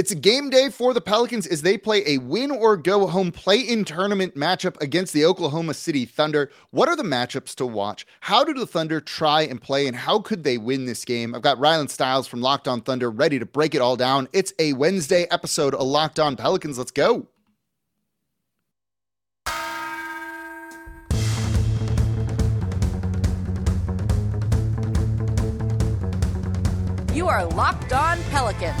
It's a game day for the Pelicans as they play a win-or-go-home play-in tournament matchup against the Oklahoma City Thunder. What are the matchups to watch? How do the Thunder try and play, and how could they win this game? I've got Rylan Stiles from Locked On Thunder ready to break it all down. It's a Wednesday episode of Locked On Pelicans. Let's go. You are Locked On Pelicans,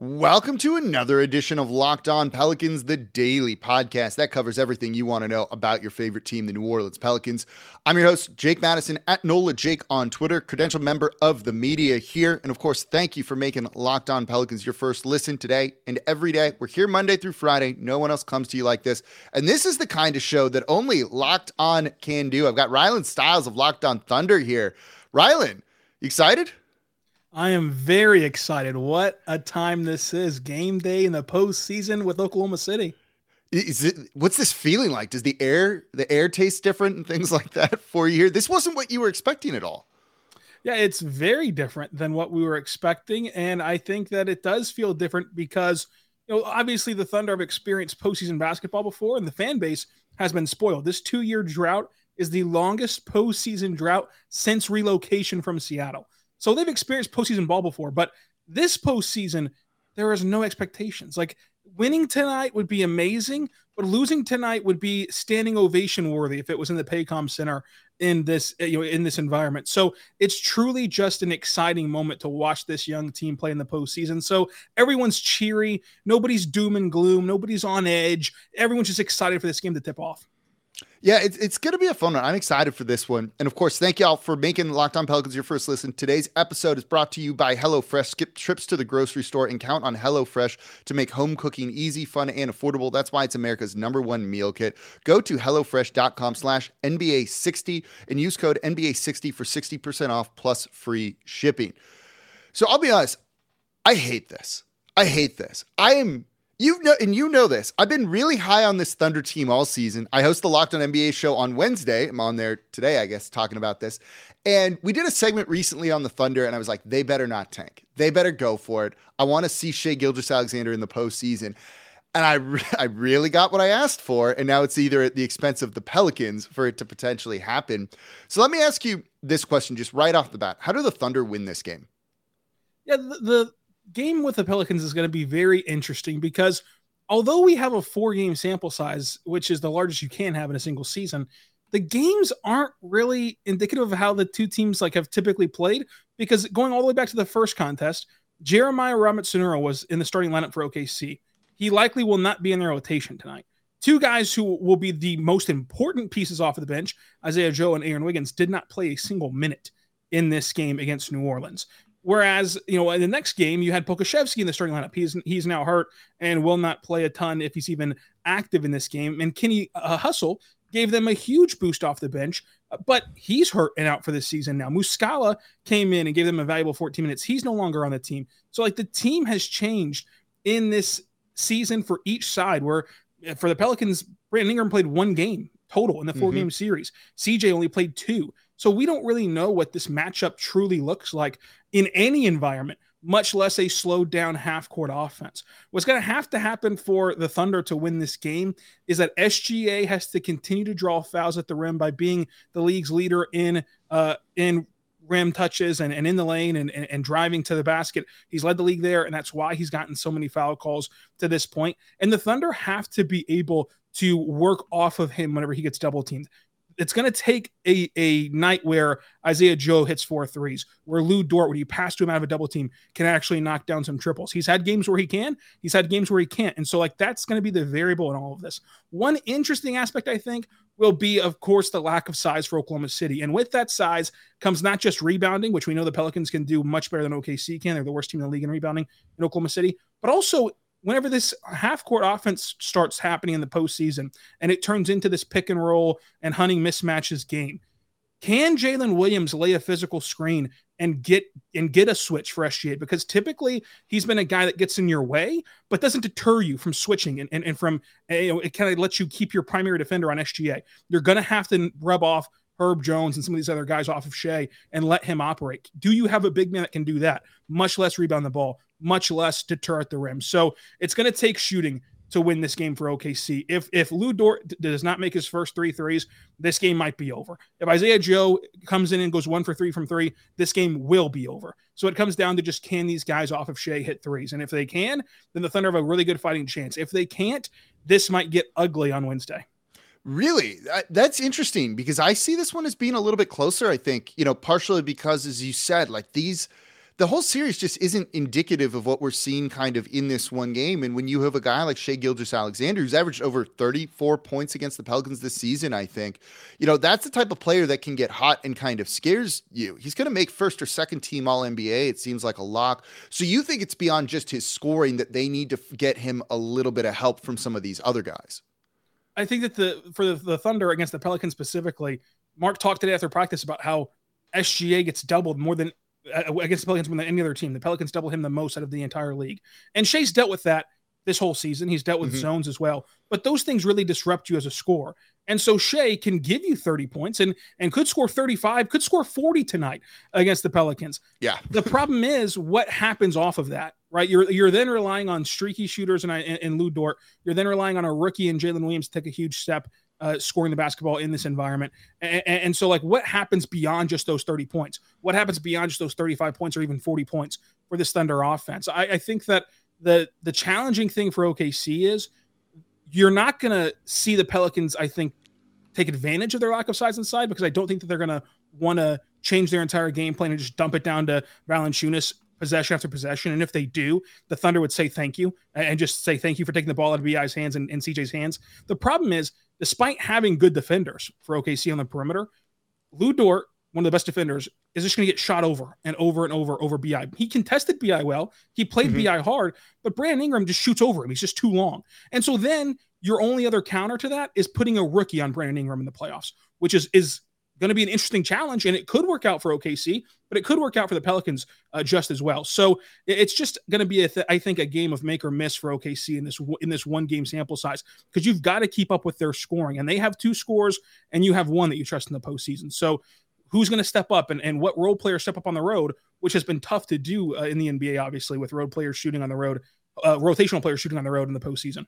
Welcome to another edition of Locked On Pelicans, the daily podcast that covers everything you want to know about your favorite team, the New Orleans Pelicans. I'm your host, Jake Madison, at Nola Jake on Twitter, credentialed member of the media here. And of course, thank you for making Locked On Pelicans your first listen today and every day. We're here Monday through Friday. No one else comes to you like this. And this is the kind of show that only Locked On can do. I've got Rylan Stiles of Locked On Thunder here. Rylan, you excited? I am very excited. What a time this is. Game day in the postseason with Oklahoma City. What's this feeling like? Does the air taste different and things like that for you here? This wasn't what you were expecting at all. Yeah, it's very different than what we were expecting. And I think that it does feel different because, you know, obviously the Thunder have experienced postseason basketball before, and the fan base has been spoiled. This 2-year drought is the longest postseason drought since relocation from Seattle. So they've experienced postseason ball before, but this postseason, there is no expectations. Like, winning tonight would be amazing, but losing tonight would be standing ovation worthy if it was in the Paycom Center in this environment. So it's truly just an exciting moment to watch this young team play in the postseason. So everyone's cheery. Nobody's doom and gloom. Nobody's on edge. Everyone's just excited for this game to tip off. Yeah, it's going to be a fun one. I'm excited for this one. And of course, thank y'all for making Locked On Pelicans your first listen. Today's episode is brought to you by HelloFresh. Skip trips to the grocery store and count on HelloFresh to make home cooking easy, fun, and affordable. That's why it's America's #1 meal kit. Go to HelloFresh.com/NBA60 and use code NBA60 for 60% off plus free shipping. So I'll be honest, I hate this. You know this. I've been really high on this Thunder team all season. I host the Locked On NBA show on Wednesday. I'm on there today, I guess, talking about this. And we did a segment recently on the Thunder, and I was like, they better not tank. They better go for it. I want to see Shai Gilgeous-Alexander in the postseason. And I really got what I asked for, and now it's either at the expense of the Pelicans for it to potentially happen. So let me ask you this question just right off the bat. How do the Thunder win this game? Yeah, the game with the Pelicans is going to be very interesting because although we have a 4-game sample size, which is the largest you can have in a single season, the games aren't really indicative of how the two teams like have typically played, because going all the way back to the first contest, Jeremiah Robinson-Earl was in the starting lineup for OKC. He likely will not be in their rotation tonight. Two guys who will be the most important pieces off of the bench, Isaiah Joe and Aaron Wiggins, did not play a single minute in this game against New Orleans. Whereas, you know, in the next game, you had Pokashevsky in the starting lineup. He's now hurt and will not play a ton if he's even active in this game. And Kenny Hustle gave them a huge boost off the bench, but he's hurt and out for this season now. Muscala came in and gave them a valuable 14 minutes. He's no longer on the team. So, like, the team has changed in this season for each side, where for the Pelicans, Brandon Ingram played 1 game total in the 4-game series. CJ only played 2. So we don't really know what this matchup truly looks like in any environment, much less a slowed down half-court offense. What's going to happen for the Thunder to win this game is that SGA has to continue to draw fouls at the rim by being the league's leader in rim touches and in the lane and driving to the basket. He's led the league there, and that's why he's gotten so many foul calls to this point. And the Thunder have to be able to work off of him whenever he gets double-teamed. It's going to take a night where Isaiah Joe hits 4 threes, where Lou Dort, when you pass to him out of a double team, can actually knock down some triples. He's had games where he can. He's had games where he can't. And so, like, that's going to be the variable in all of this. One interesting aspect, I think, will be, of course, the lack of size for Oklahoma City. And with that size comes not just rebounding, which we know the Pelicans can do much better than OKC can. They're the worst team in the league in rebounding in Oklahoma City. But also, whenever this half-court offense starts happening in the postseason and it turns into this pick-and-roll and hunting mismatches game, Can Jalen Williams lay a physical screen and get a switch for SGA? Because typically he's been a guy that gets in your way, but doesn't deter you from switching and from, you know, it kind of lets you keep your primary defender on SGA. You're going to have to rub off Herb Jones and some of these other guys off of Shai and let him operate. Do you have a big man that can do that? Much less rebound the ball, much less deter at the rim. So it's going to take shooting to win this game for OKC. If Lou Dort does not make his first 3 threes, this game might be over. If Isaiah Joe comes in and goes 1 for 3 from three, this game will be over. So it comes down to just, can these guys off of Shai hit threes? And if they can, then the Thunder have a really good fighting chance. If they can't, this might get ugly on Wednesday. Really? That's interesting, because I see this one as being a little bit closer, I think, you know, partially because, as you said, like the whole series just isn't indicative of what we're seeing kind of in this one game. And when you have a guy like Shai Gilgeous-Alexander, who's averaged over 34 points against the Pelicans this season, I think, you know, that's the type of player that can get hot and kind of scares you. He's going to make first or second team All NBA. It seems like a lock. So you think it's beyond just his scoring that they need to get him a little bit of help from some of these other guys. I think that for the Thunder against the Pelicans specifically, Mark talked today after practice about how SGA gets doubled more than against the Pelicans than any other team. The Pelicans double him the most out of the entire league. And Shai's dealt with that this whole season. He's dealt with zones as well. But those things really disrupt you as a scorer. And so Shai can give you 30 points and could score 35, could score 40 tonight against the Pelicans. Yeah. The problem is what happens off of that, right? You're then relying on streaky shooters and Lou Dort. You're then relying on a rookie and Jalen Williams to take a huge step scoring the basketball in this environment. And so, like, what happens beyond just those 30 points? What happens beyond just those 35 points or even 40 points for this Thunder offense? I think that the challenging thing for OKC is you're not going to see the Pelicans, I think, take advantage of their lack of size inside, because I don't think that they're going to want to change their entire game plan and just dump it down to Valanciunas possession after possession. And if they do, the Thunder would say thank you and just say thank you for taking the ball out of BI's hands and CJ's hands. The problem is, despite having good defenders for OKC on the perimeter, Lou Dort, one of the best defenders, is just going to get shot over and over and over BI. He contested BI well. He played BI hard, but Brandon Ingram just shoots over him. He's just too long. And so then your only other counter to that is putting a rookie on Brandon Ingram in the playoffs, which is going to be an interesting challenge, and it could work out for OKC, but it could work out for the Pelicans just as well. So it's just going to be, I think, a game of make or miss for OKC in this one-game sample size, because you've got to keep up with their scoring, and they have 2 scores, and you have 1 that you trust in the postseason. So who's going to step up, and what role players step up on the road, which has been tough to do in the NBA, obviously, with rotational players shooting on the road in the postseason.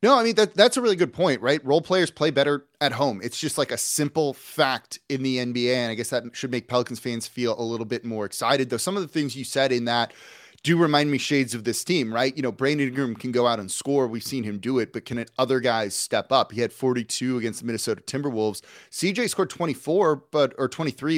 No, I mean, that's a really good point, right? Role players play better at home. It's just like a simple fact in the NBA, and I guess that should make Pelicans fans feel a little bit more excited, though some of the things you said in that do remind me shades of this team, right? You know, Brandon Ingram can go out and score. We've seen him do it, but can other guys step up? He had 42 against the Minnesota Timberwolves. CJ scored 23,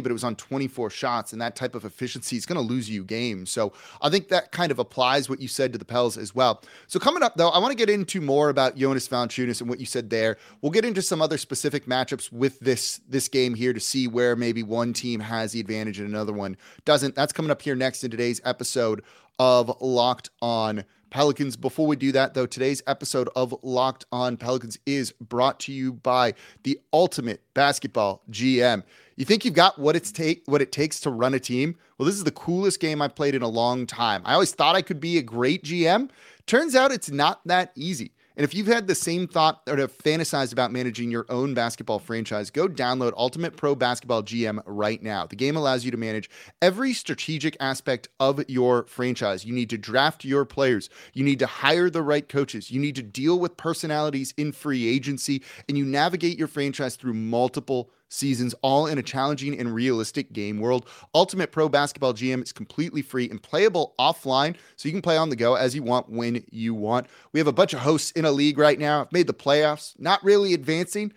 but it was on 24 shots, and that type of efficiency is going to lose you games. So I think that kind of applies what you said to the Pels as well. So coming up, though, I want to get into more about Jonas Valanciunas and what you said there. We'll get into some other specific matchups with this game here to see where maybe one team has the advantage and another one doesn't. That's coming up here next in today's episode of Locked On Pelicans. Before we do that, though, today's episode of Locked On Pelicans is brought to you by the Ultimate Basketball GM. You think you've got what it takes to run a team? Well, this is the coolest game I've played in a long time. I always thought I could be a great GM. Turns out it's not that easy. And if you've had the same thought or have fantasized about managing your own basketball franchise, go download Ultimate Pro Basketball GM right now. The game allows you to manage every strategic aspect of your franchise. You need to draft your players. You need to hire the right coaches. You need to deal with personalities in free agency, and you navigate your franchise through multiple seasons, all in a challenging and realistic game world. Ultimate Pro Basketball GM is completely free and playable offline, so you can play on the go as you want, when you want. We have a bunch of hosts in a league right now. I've made the playoffs, not really advancing.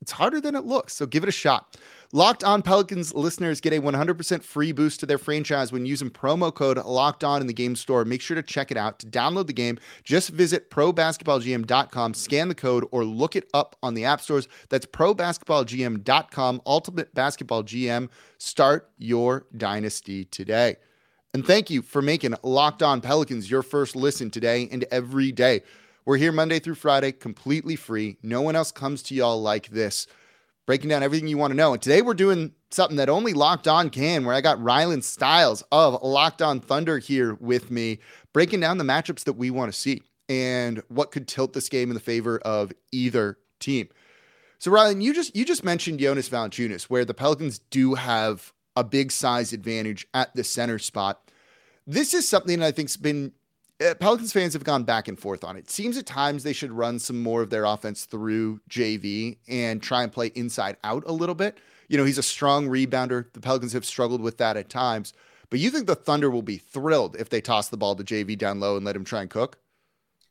It's harder than it looks, so give it a shot. Locked On Pelicans listeners get a 100% free boost to their franchise when using promo code Locked On in the game store. Make sure to check it out. To download the game, just visit probasketballgm.com, scan the code, or look it up on the app stores. That's probasketballgm.com. Ultimate Basketball GM. Start your dynasty today. And thank you for making Locked On Pelicans your first listen today and every day. We're here Monday through Friday, completely free. No one else comes to y'all like this, breaking down everything you want to know. And today we're doing something that only Locked On can, where I got Rylan Stiles of Locked On Thunder here with me, breaking down the matchups that we want to see and what could tilt this game in the favor of either team. So Rylan, you just mentioned Jonas Valanciunas, where the Pelicans do have a big size advantage at the center spot. This is something that I think's been Pelicans fans have gone back and forth on. It seems at times they should run some more of their offense through JV and try and play inside out a little bit. You know, he's a strong rebounder. The Pelicans have struggled with that at times, but you think the Thunder will be thrilled if they toss the ball to JV down low and let him try and cook?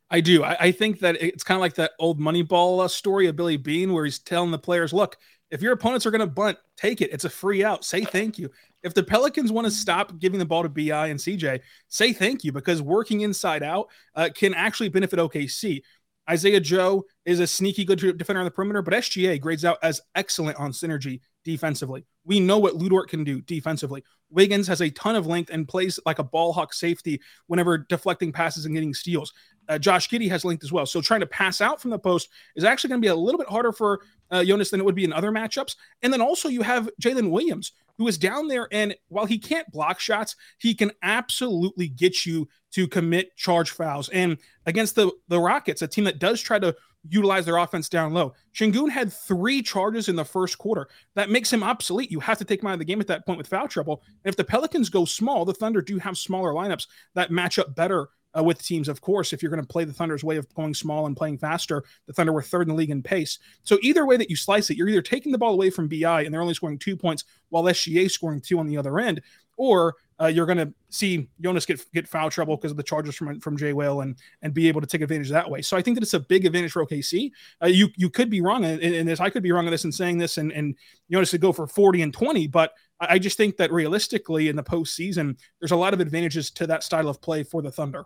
I do. I think that it's kind of like that old Moneyball story of Billy Beane, where he's telling the players, look, if your opponents are going to bunt, take it. It's a free out. Say thank you. If the Pelicans want to stop giving the ball to BI and CJ, say thank you, because working inside out can actually benefit OKC. Isaiah Joe is a sneaky good defender on the perimeter, but SGA grades out as excellent on synergy defensively. We know what Lou Dort can do defensively. Wiggins has a ton of length and plays like a ball hawk safety whenever deflecting passes and getting steals. Josh Giddey has length as well. So trying to pass out from the post is actually going to be a little bit harder for Jonas than it would be in other matchups. And then also you have Jalen Williams, who is down there, and while he can't block shots, he can absolutely get you to commit charge fouls. And against the Rockets, a team that does try to utilize their offense down low, Şengün had 3 charges in the first quarter. That makes him obsolete. You have to take him out of the game at that point with foul trouble. And if the Pelicans go small, the Thunder do have smaller lineups that match up better with teams. Of course, if you're going to play the Thunder's way of going small and playing faster, the Thunder were third in the league in pace. So either way that you slice it, you're either taking the ball away from BI and they're only scoring 2 points while SGA scoring 2 on the other end, or you're going to see Jonas get foul trouble because of the charges from Jay Will and be able to take advantage that way. So I think that it's a big advantage for OKC. You could be wrong in this. I could be wrong in this and saying this, and Jonas could go for 40 and 20, but I just think that realistically in the postseason, there's a lot of advantages to that style of play for the Thunder.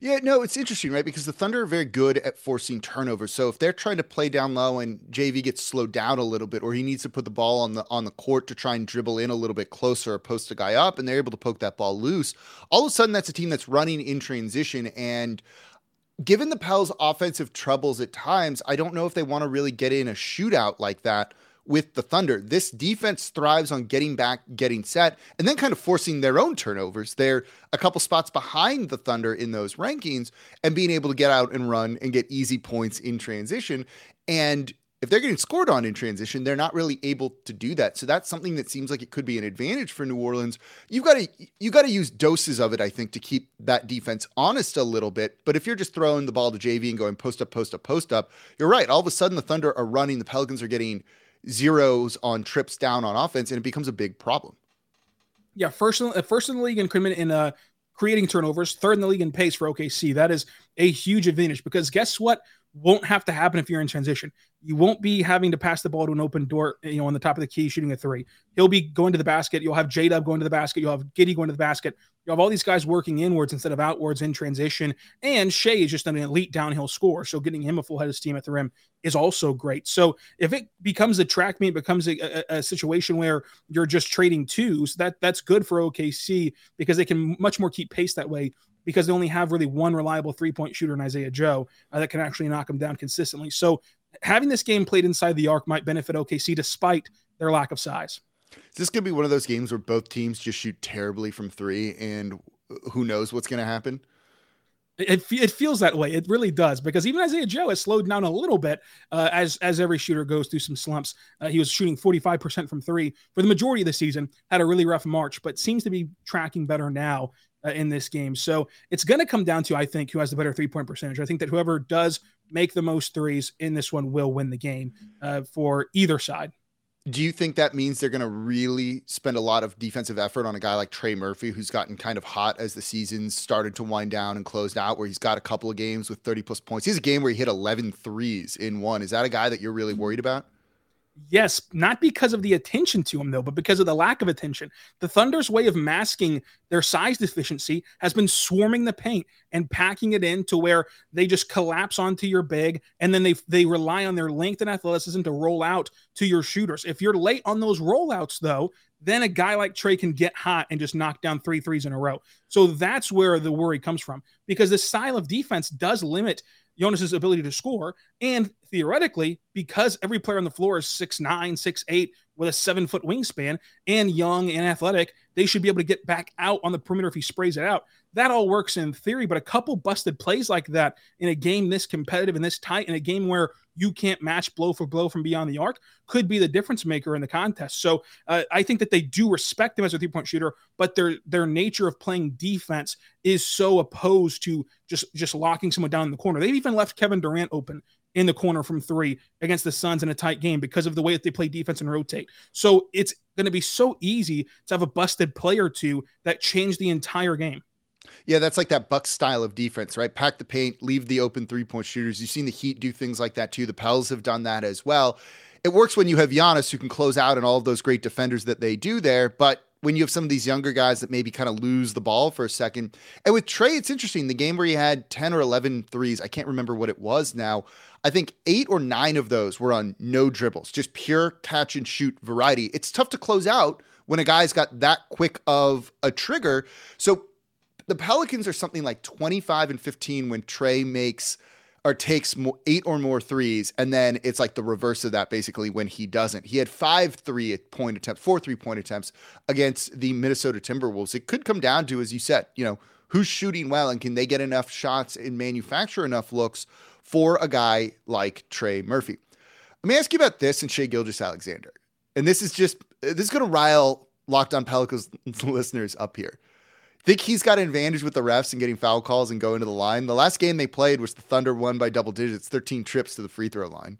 Yeah, no, it's interesting, right? Because the Thunder are very good at forcing turnovers. So if they're trying to play down low and JV gets slowed down a little bit, or he needs to put the ball on the court to try and dribble in a little bit closer or post a guy up, and they're able to poke that ball loose, all of a sudden that's a team that's running in transition. And given the Pels' offensive troubles at times, I don't know if they want to really get in a shootout like that with the Thunder. This defense thrives on getting back, getting set, and then kind of forcing their own turnovers. They're a couple spots behind the Thunder in those rankings and being able to get out and run and get easy points in transition. And if they're getting scored on in transition, they're not really able to do that. So that's something that seems like it could be an advantage for New Orleans. You've got to use doses of it, I think, to keep that defense honest a little bit. But if you're just throwing the ball to JV and going post up, post up, post up, you're right. All of a sudden the Thunder are running, the Pelicans are getting zeros on trips down on offense, and it becomes a big problem. Yeah, first in the league in creating turnovers, third in the league in pace for OKC. That is a huge advantage, because guess what won't have to happen if you're in transition? You won't be having to pass the ball to an open door, on the top of the key shooting a three. He'll be going to the basket. You'll have J-Dub going to the basket. You'll have Giddey going to the basket. You'll have all these guys working inwards instead of outwards in transition. And Shai is just an elite downhill scorer, so getting him a full head of steam at the rim is also great. So if it becomes a track meet, it becomes a situation where you're just trading twos, that's good for OKC, because they can much more keep pace that way, because they only have really one reliable three-point shooter in Isaiah Joe that can actually knock him down consistently. So having this game played inside the arc might benefit OKC despite their lack of size. Is this going to be one of those games where both teams just shoot terribly from three and who knows what's going to happen? It feels that way. It really does, because even Isaiah Joe has slowed down a little bit as every shooter goes through some slumps. He was shooting 45% from three for the majority of the season, had a really rough March, but seems to be tracking better now in this game. So it's going to come down to, I think, who has the better three-point percentage. I think that whoever does make the most threes in this one will win the game for either side. Do you think that means they're going to really spend a lot of defensive effort on a guy like Trey Murphy, who's gotten kind of hot as the season started to wind down and closed out, where he's got a couple of games with 30-plus points? He's a game where he hit 11 threes in one. Is that a guy that you're really worried about? Yes, not because of the attention to him, though, but because of the lack of attention. The Thunder's way of masking their size deficiency has been swarming the paint and packing it in to where they just collapse onto your big, and then they rely on their length and athleticism to roll out to your shooters. If you're late on those rollouts, though, then a guy like Trey can get hot and just knock down 3 threes in a row. So that's where the worry comes from, because this style of defense does limit Jonas's ability to score. And theoretically, because every player on the floor is 6'9", 6'8", with a 7-foot wingspan and young and athletic, they should be able to get back out on the perimeter if he sprays it out. That all works in theory, but a couple busted plays like that in a game this competitive and this tight, in a game where you can't match blow for blow from beyond the arc, could be the difference maker in the contest. So I think that they do respect him as a three-point shooter, but their nature of playing defense is so opposed to just locking someone down in the corner. They've even left Kevin Durant open in the corner from three against the Suns in a tight game because of the way that they play defense and rotate. So it's going to be so easy to have a busted play or two that change the entire game. Yeah, that's like that Bucks style of defense, right? Pack the paint, leave the open three-point shooters. You've seen the Heat do things like that too. The Pels have done that as well. It works when you have Giannis who can close out and all of those great defenders that they do there, but when you have some of these younger guys that maybe kind of lose the ball for a second. And with Trey, it's interesting. The game where he had 10 or 11 threes, I can't remember what it was now. I think 8 or 9 of those were on no dribbles, just pure catch and shoot variety. It's tough to close out when a guy's got that quick of a trigger. So the Pelicans are something like 25 and 15 when Trey makes or takes 8 or more threes. And then it's like the reverse of that, basically, when he doesn't. He had 4 three-point attempts against the Minnesota Timberwolves. It could come down to, as you said, who's shooting well and can they get enough shots and manufacture enough looks for a guy like Trey Murphy. Let me ask you about this and Shai Gilgeous-Alexander. And this is going to rile Locked On Pelicans listeners up here. Think he's got an advantage with the refs and getting foul calls and going to the line. The last game they played was the Thunder won by double digits, 13 trips to the free throw line.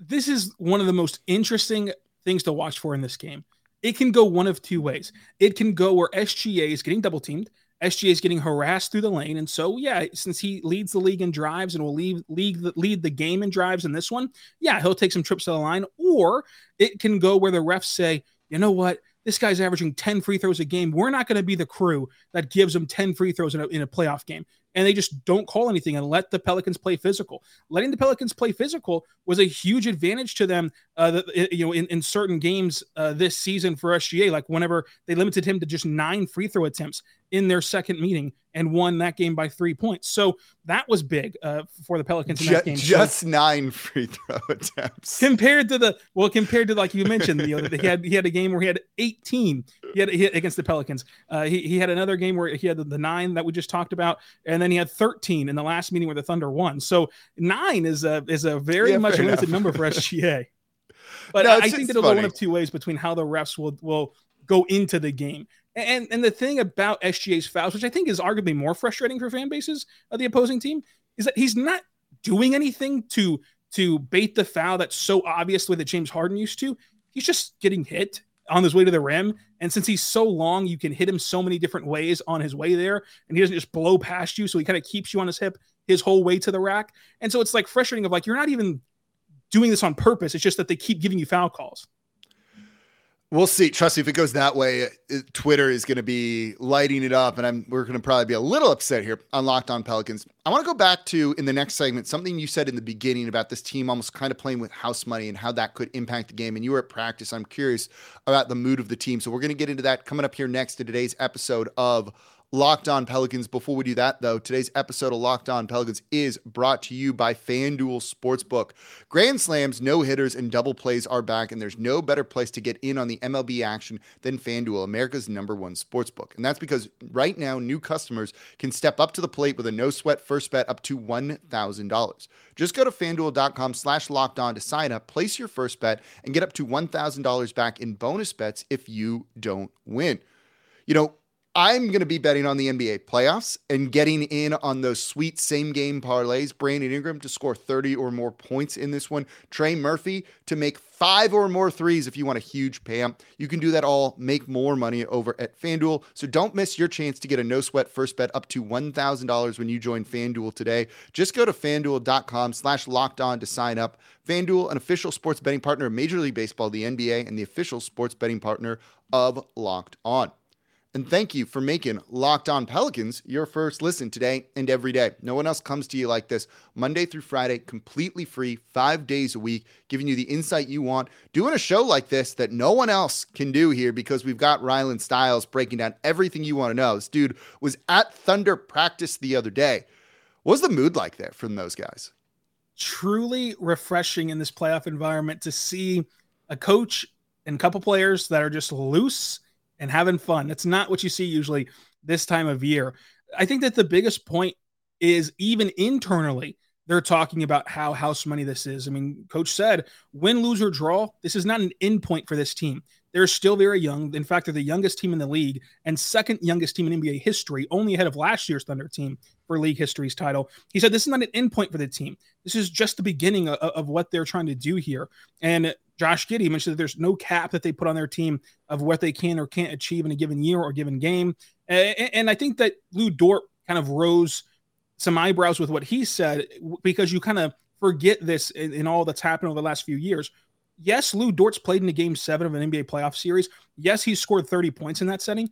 This is one of the most interesting things to watch for in this game. It can go one of two ways. It can go where SGA is getting double teamed, SGA is getting harassed through the lane. And so, yeah, since he leads the league in drives and will lead the game in drives in this one, yeah, he'll take some trips to the line. Or it can go where the refs say, you know what? This guy's averaging 10 free throws a game. We're not going to be the crew that gives him 10 free throws in a playoff game. And they just don't call anything and let the Pelicans play physical. Letting the Pelicans play physical was a huge advantage to them, in certain games this season for SGA. Like whenever they limited him to just 9 free throw attempts in their second meeting and won that game by 3 points. So that was big for the Pelicans in that game. Just 9 free throw attempts compared to like you mentioned, that he had a game where he had 18. He had against the Pelicans. He had another game where he had the 9 that we just talked about. And then he had 13 in the last meeting where the Thunder won. So 9 is a very much limited number for SGA. But no, I think it'll go one of two ways between how the refs will go into the game. And the thing about SGA's fouls, which I think is arguably more frustrating for fan bases of the opposing team, is that he's not doing anything to bait the foul that's so obviously that James Harden used to. He's just getting hit on his way to the rim. And since he's so long, you can hit him so many different ways on his way there. And he doesn't just blow past you. So he kind of keeps you on his hip his whole way to the rack. And so it's like frustrating of like, you're not even doing this on purpose. It's just that they keep giving you foul calls. We'll see. Trust me, if it goes that way, Twitter is going to be lighting it up, and we're going to probably be a little upset here on Locked On Pelicans. I want to go back to, in the next segment, something you said in the beginning about this team almost kind of playing with house money and how that could impact the game, and you were at practice. I'm curious about the mood of the team, so we're going to get into that coming up here next to today's episode of Locked On Pelicans. Before we do that, though, today's episode of Locked On Pelicans is brought to you by FanDuel Sportsbook. Grand slams, no-hitters, and double plays are back, and there's no better place to get in on the MLB action than FanDuel, America's #1 sportsbook. And that's because right now, new customers can step up to the plate with a no-sweat first bet up to $1,000. Just go to FanDuel.com/LockedOn to sign up, place your first bet, and get up to $1,000 back in bonus bets if you don't win. I'm going to be betting on the NBA playoffs and getting in on those sweet same-game parlays. Brandon Ingram to score 30 or more points in this one. Trey Murphy to make 5 or more threes if you want a huge payout. You can do that all. Make more money over at FanDuel. So don't miss your chance to get a no-sweat first bet up to $1,000 when you join FanDuel today. Just go to FanDuel.com/LockedOn to sign up. FanDuel, an official sports betting partner of Major League Baseball, the NBA, and the official sports betting partner of Locked On. And thank you for making Locked On Pelicans your first listen today and every day. No one else comes to you like this Monday through Friday, completely free, 5 days a week, giving you the insight you want, doing a show like this that no one else can do here because we've got Rylan Stiles breaking down everything you want to know. This dude was at Thunder practice the other day. What was the mood like there from those guys? Truly refreshing in this playoff environment to see a coach and a couple players that are just loose and having fun. It's not what you see usually this time of year. I think that the biggest point is even internally, they're talking about how house money this is. I mean, coach said, win, lose, or draw, this is not an end point for this team. They're still very young. In fact, they're the youngest team in the league and second youngest team in NBA history, only ahead of last year's Thunder team for league history's title. He said, this is not an end point for the team. This is just the beginning of what they're trying to do here. And Josh Giddey mentioned that there's no cap that they put on their team of what they can or can't achieve in a given year or given game. And I think that Lou Dort kind of rose some eyebrows with what he said, because you kind of forget this in all that's happened over the last few years. Yes, Lou Dort's played in a game 7 of an NBA playoff series. Yes, he's scored 30 points in that setting.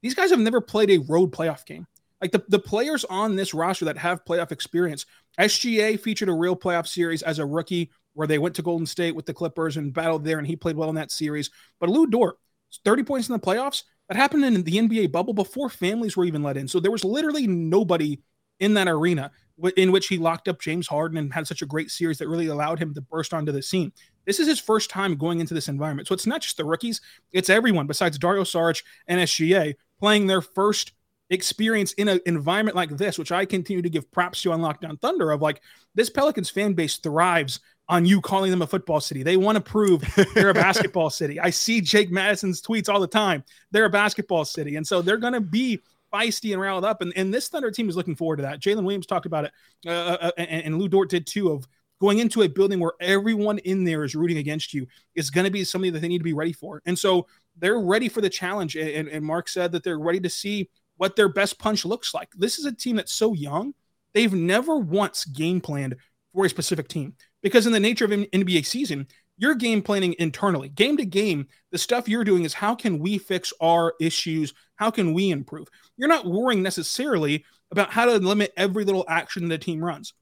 These guys have never played a road playoff game. Like the players on this roster that have playoff experience, SGA featured a real playoff series as a rookie where they went to Golden State with the Clippers and battled there, and he played well in that series. But Lou Dort, 30 points in the playoffs, that happened in the NBA bubble before families were even let in. So there was literally nobody in that arena in which he locked up James Harden and had such a great series that really allowed him to burst onto the scene. This is his first time going into this environment. So it's not just the rookies, it's everyone besides Dario Saric and SGA playing their first experience in an environment like this, which I continue to give props to on Locked On Thunder of, like, this Pelicans fan base thrives on you calling them a football city. They want to prove they're a basketball city. I see Jake Madison's tweets all the time. They're a basketball city. And so they're going to be feisty and riled up. And this Thunder team is looking forward to that. Jalen Williams talked about it, and Lou Dort did too, of going into a building where everyone in there is rooting against you is going to be something that they need to be ready for. And so they're ready for the challenge. And Mark said that they're ready to see what their best punch looks like. This is a team that's so young. They've never once game planned for a specific team, because in the nature of an NBA season, you're game planning internally. Game to game, the stuff you're doing is, how can we fix our issues? How can we improve? You're not worrying necessarily about how to limit every little action the team runs.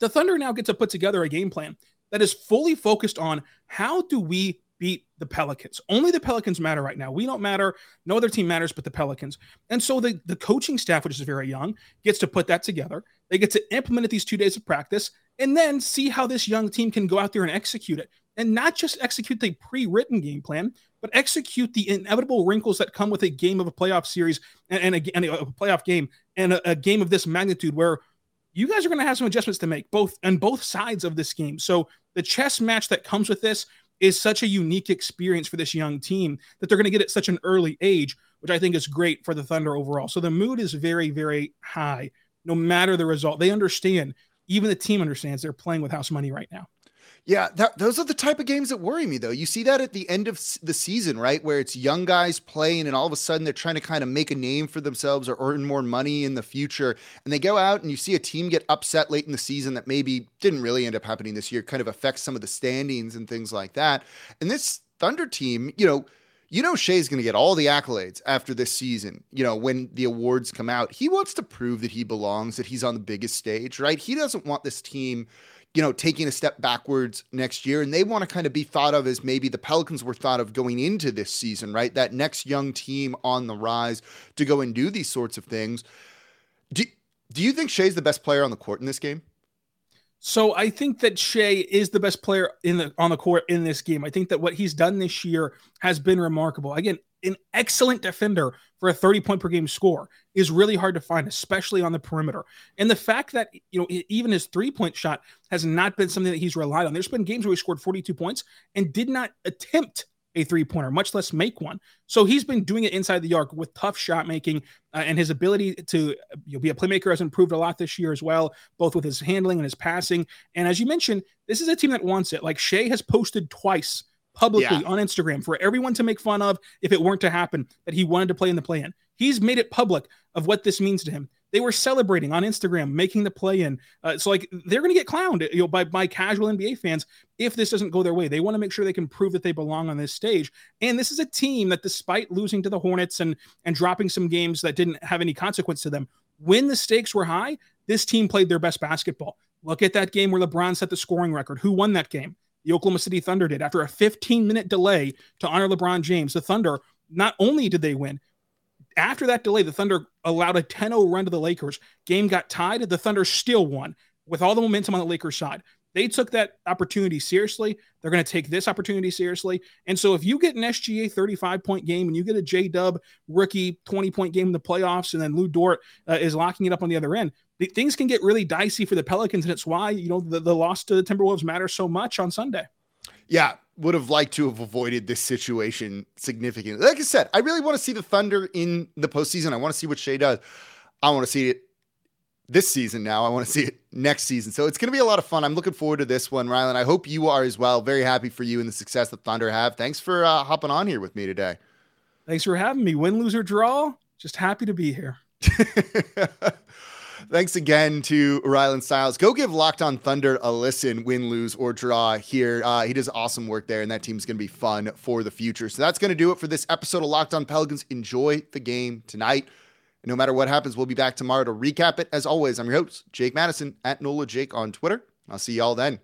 The Thunder now get to put together a game plan that is fully focused on, how do we beat the Pelicans? Only the Pelicans matter right now. We don't matter. No other team matters but the Pelicans. And so the coaching staff, which is very young, gets to put that together. They get to implement it these 2 days of practice and then see how this young team can go out there and execute it. And not just execute the pre-written game plan, but execute the inevitable wrinkles that come with a game of a playoff series and a playoff game and a game of this magnitude, where you guys are going to have some adjustments to make both on both sides of this game. So the chess match that comes with this is such a unique experience for this young team that they're going to get at such an early age, which I think is great for the Thunder overall. So the mood is very, very high, no matter the result. They understand, even the team understands, they're playing with house money right now. Yeah, those are the type of games that worry me, though. You see that at the end of the season, right, where it's young guys playing and all of a sudden they're trying to kind of make a name for themselves or earn more money in the future. And they go out and you see a team get upset late in the season that maybe didn't really end up happening this year, kind of affects some of the standings and things like that. And this Thunder team, you know Shai's going to get all the accolades after this season. You know, when the awards come out, he wants to prove that he belongs, that he's on the biggest stage, right? He doesn't want this team taking a step backwards next year. And they want to kind of be thought of as maybe the Pelicans were thought of going into this season, right? That next young team on the rise to go and do these sorts of things. Do you think Shai's the best player on the court in this game? So I think that Shai is the best player on the court in this game. I think that what he's done this year has been remarkable. Again, an excellent defender for a 30-point per game score is really hard to find, especially on the perimeter. And the fact that, even his three-point shot has not been something that he's relied on. There's been games where he scored 42 points and did not attempt a three-pointer, much less make one. So he's been doing it inside the arc with tough shot making, and his ability to be a playmaker has improved a lot this year as well, both with his handling and his passing. And as you mentioned, this is a team that wants it. Like, Shai has posted twice publicly on Instagram for everyone to make fun of if it weren't to happen, that he wanted to play in the play-in. He's made it public of what this means to him. They were celebrating on Instagram, making the play-in. So they're going to get clowned by casual NBA fans if this doesn't go their way. They want to make sure they can prove that they belong on this stage. And this is a team that, despite losing to the Hornets and dropping some games that didn't have any consequence to them, when the stakes were high, this team played their best basketball. Look at that game where LeBron set the scoring record. Who won that game? The Oklahoma City Thunder did. After a 15-minute delay to honor LeBron James, the Thunder, not only did they win, after that delay, the Thunder allowed a 10-0 run to the Lakers. Game got tied. The Thunder still won with all the momentum on the Lakers side. They took that opportunity seriously. They're going to take this opportunity seriously. And so if you get an SGA 35-point game and you get a J-Dub rookie 20-point game in the playoffs, and then Lou Dort is locking it up on the other end, things can get really dicey for the Pelicans, and it's why, you know, the loss to the Timberwolves matters so much on Sunday. Yeah, would have liked to have avoided this situation significantly. Like I said, I really want to see the Thunder in the postseason. I want to see what Shai does. I want to see it this season now. I want to see it next season. So it's going to be a lot of fun. I'm looking forward to this one, Rylan. I hope you are as well. Very happy for you and the success that Thunder have. Thanks for hopping on here with me today. Thanks for having me. Win, lose, or draw, just happy to be here. Thanks again to Rylan Stiles. Go give Locked on Thunder a listen, win, lose, or draw here. He does awesome work there, and that team's going to be fun for the future. So that's going to do it for this episode of Locked on Pelicans. Enjoy the game tonight. And no matter what happens, we'll be back tomorrow to recap it. As always, I'm your host, Jake Madison, at Nola Jake on Twitter. I'll see y'all then.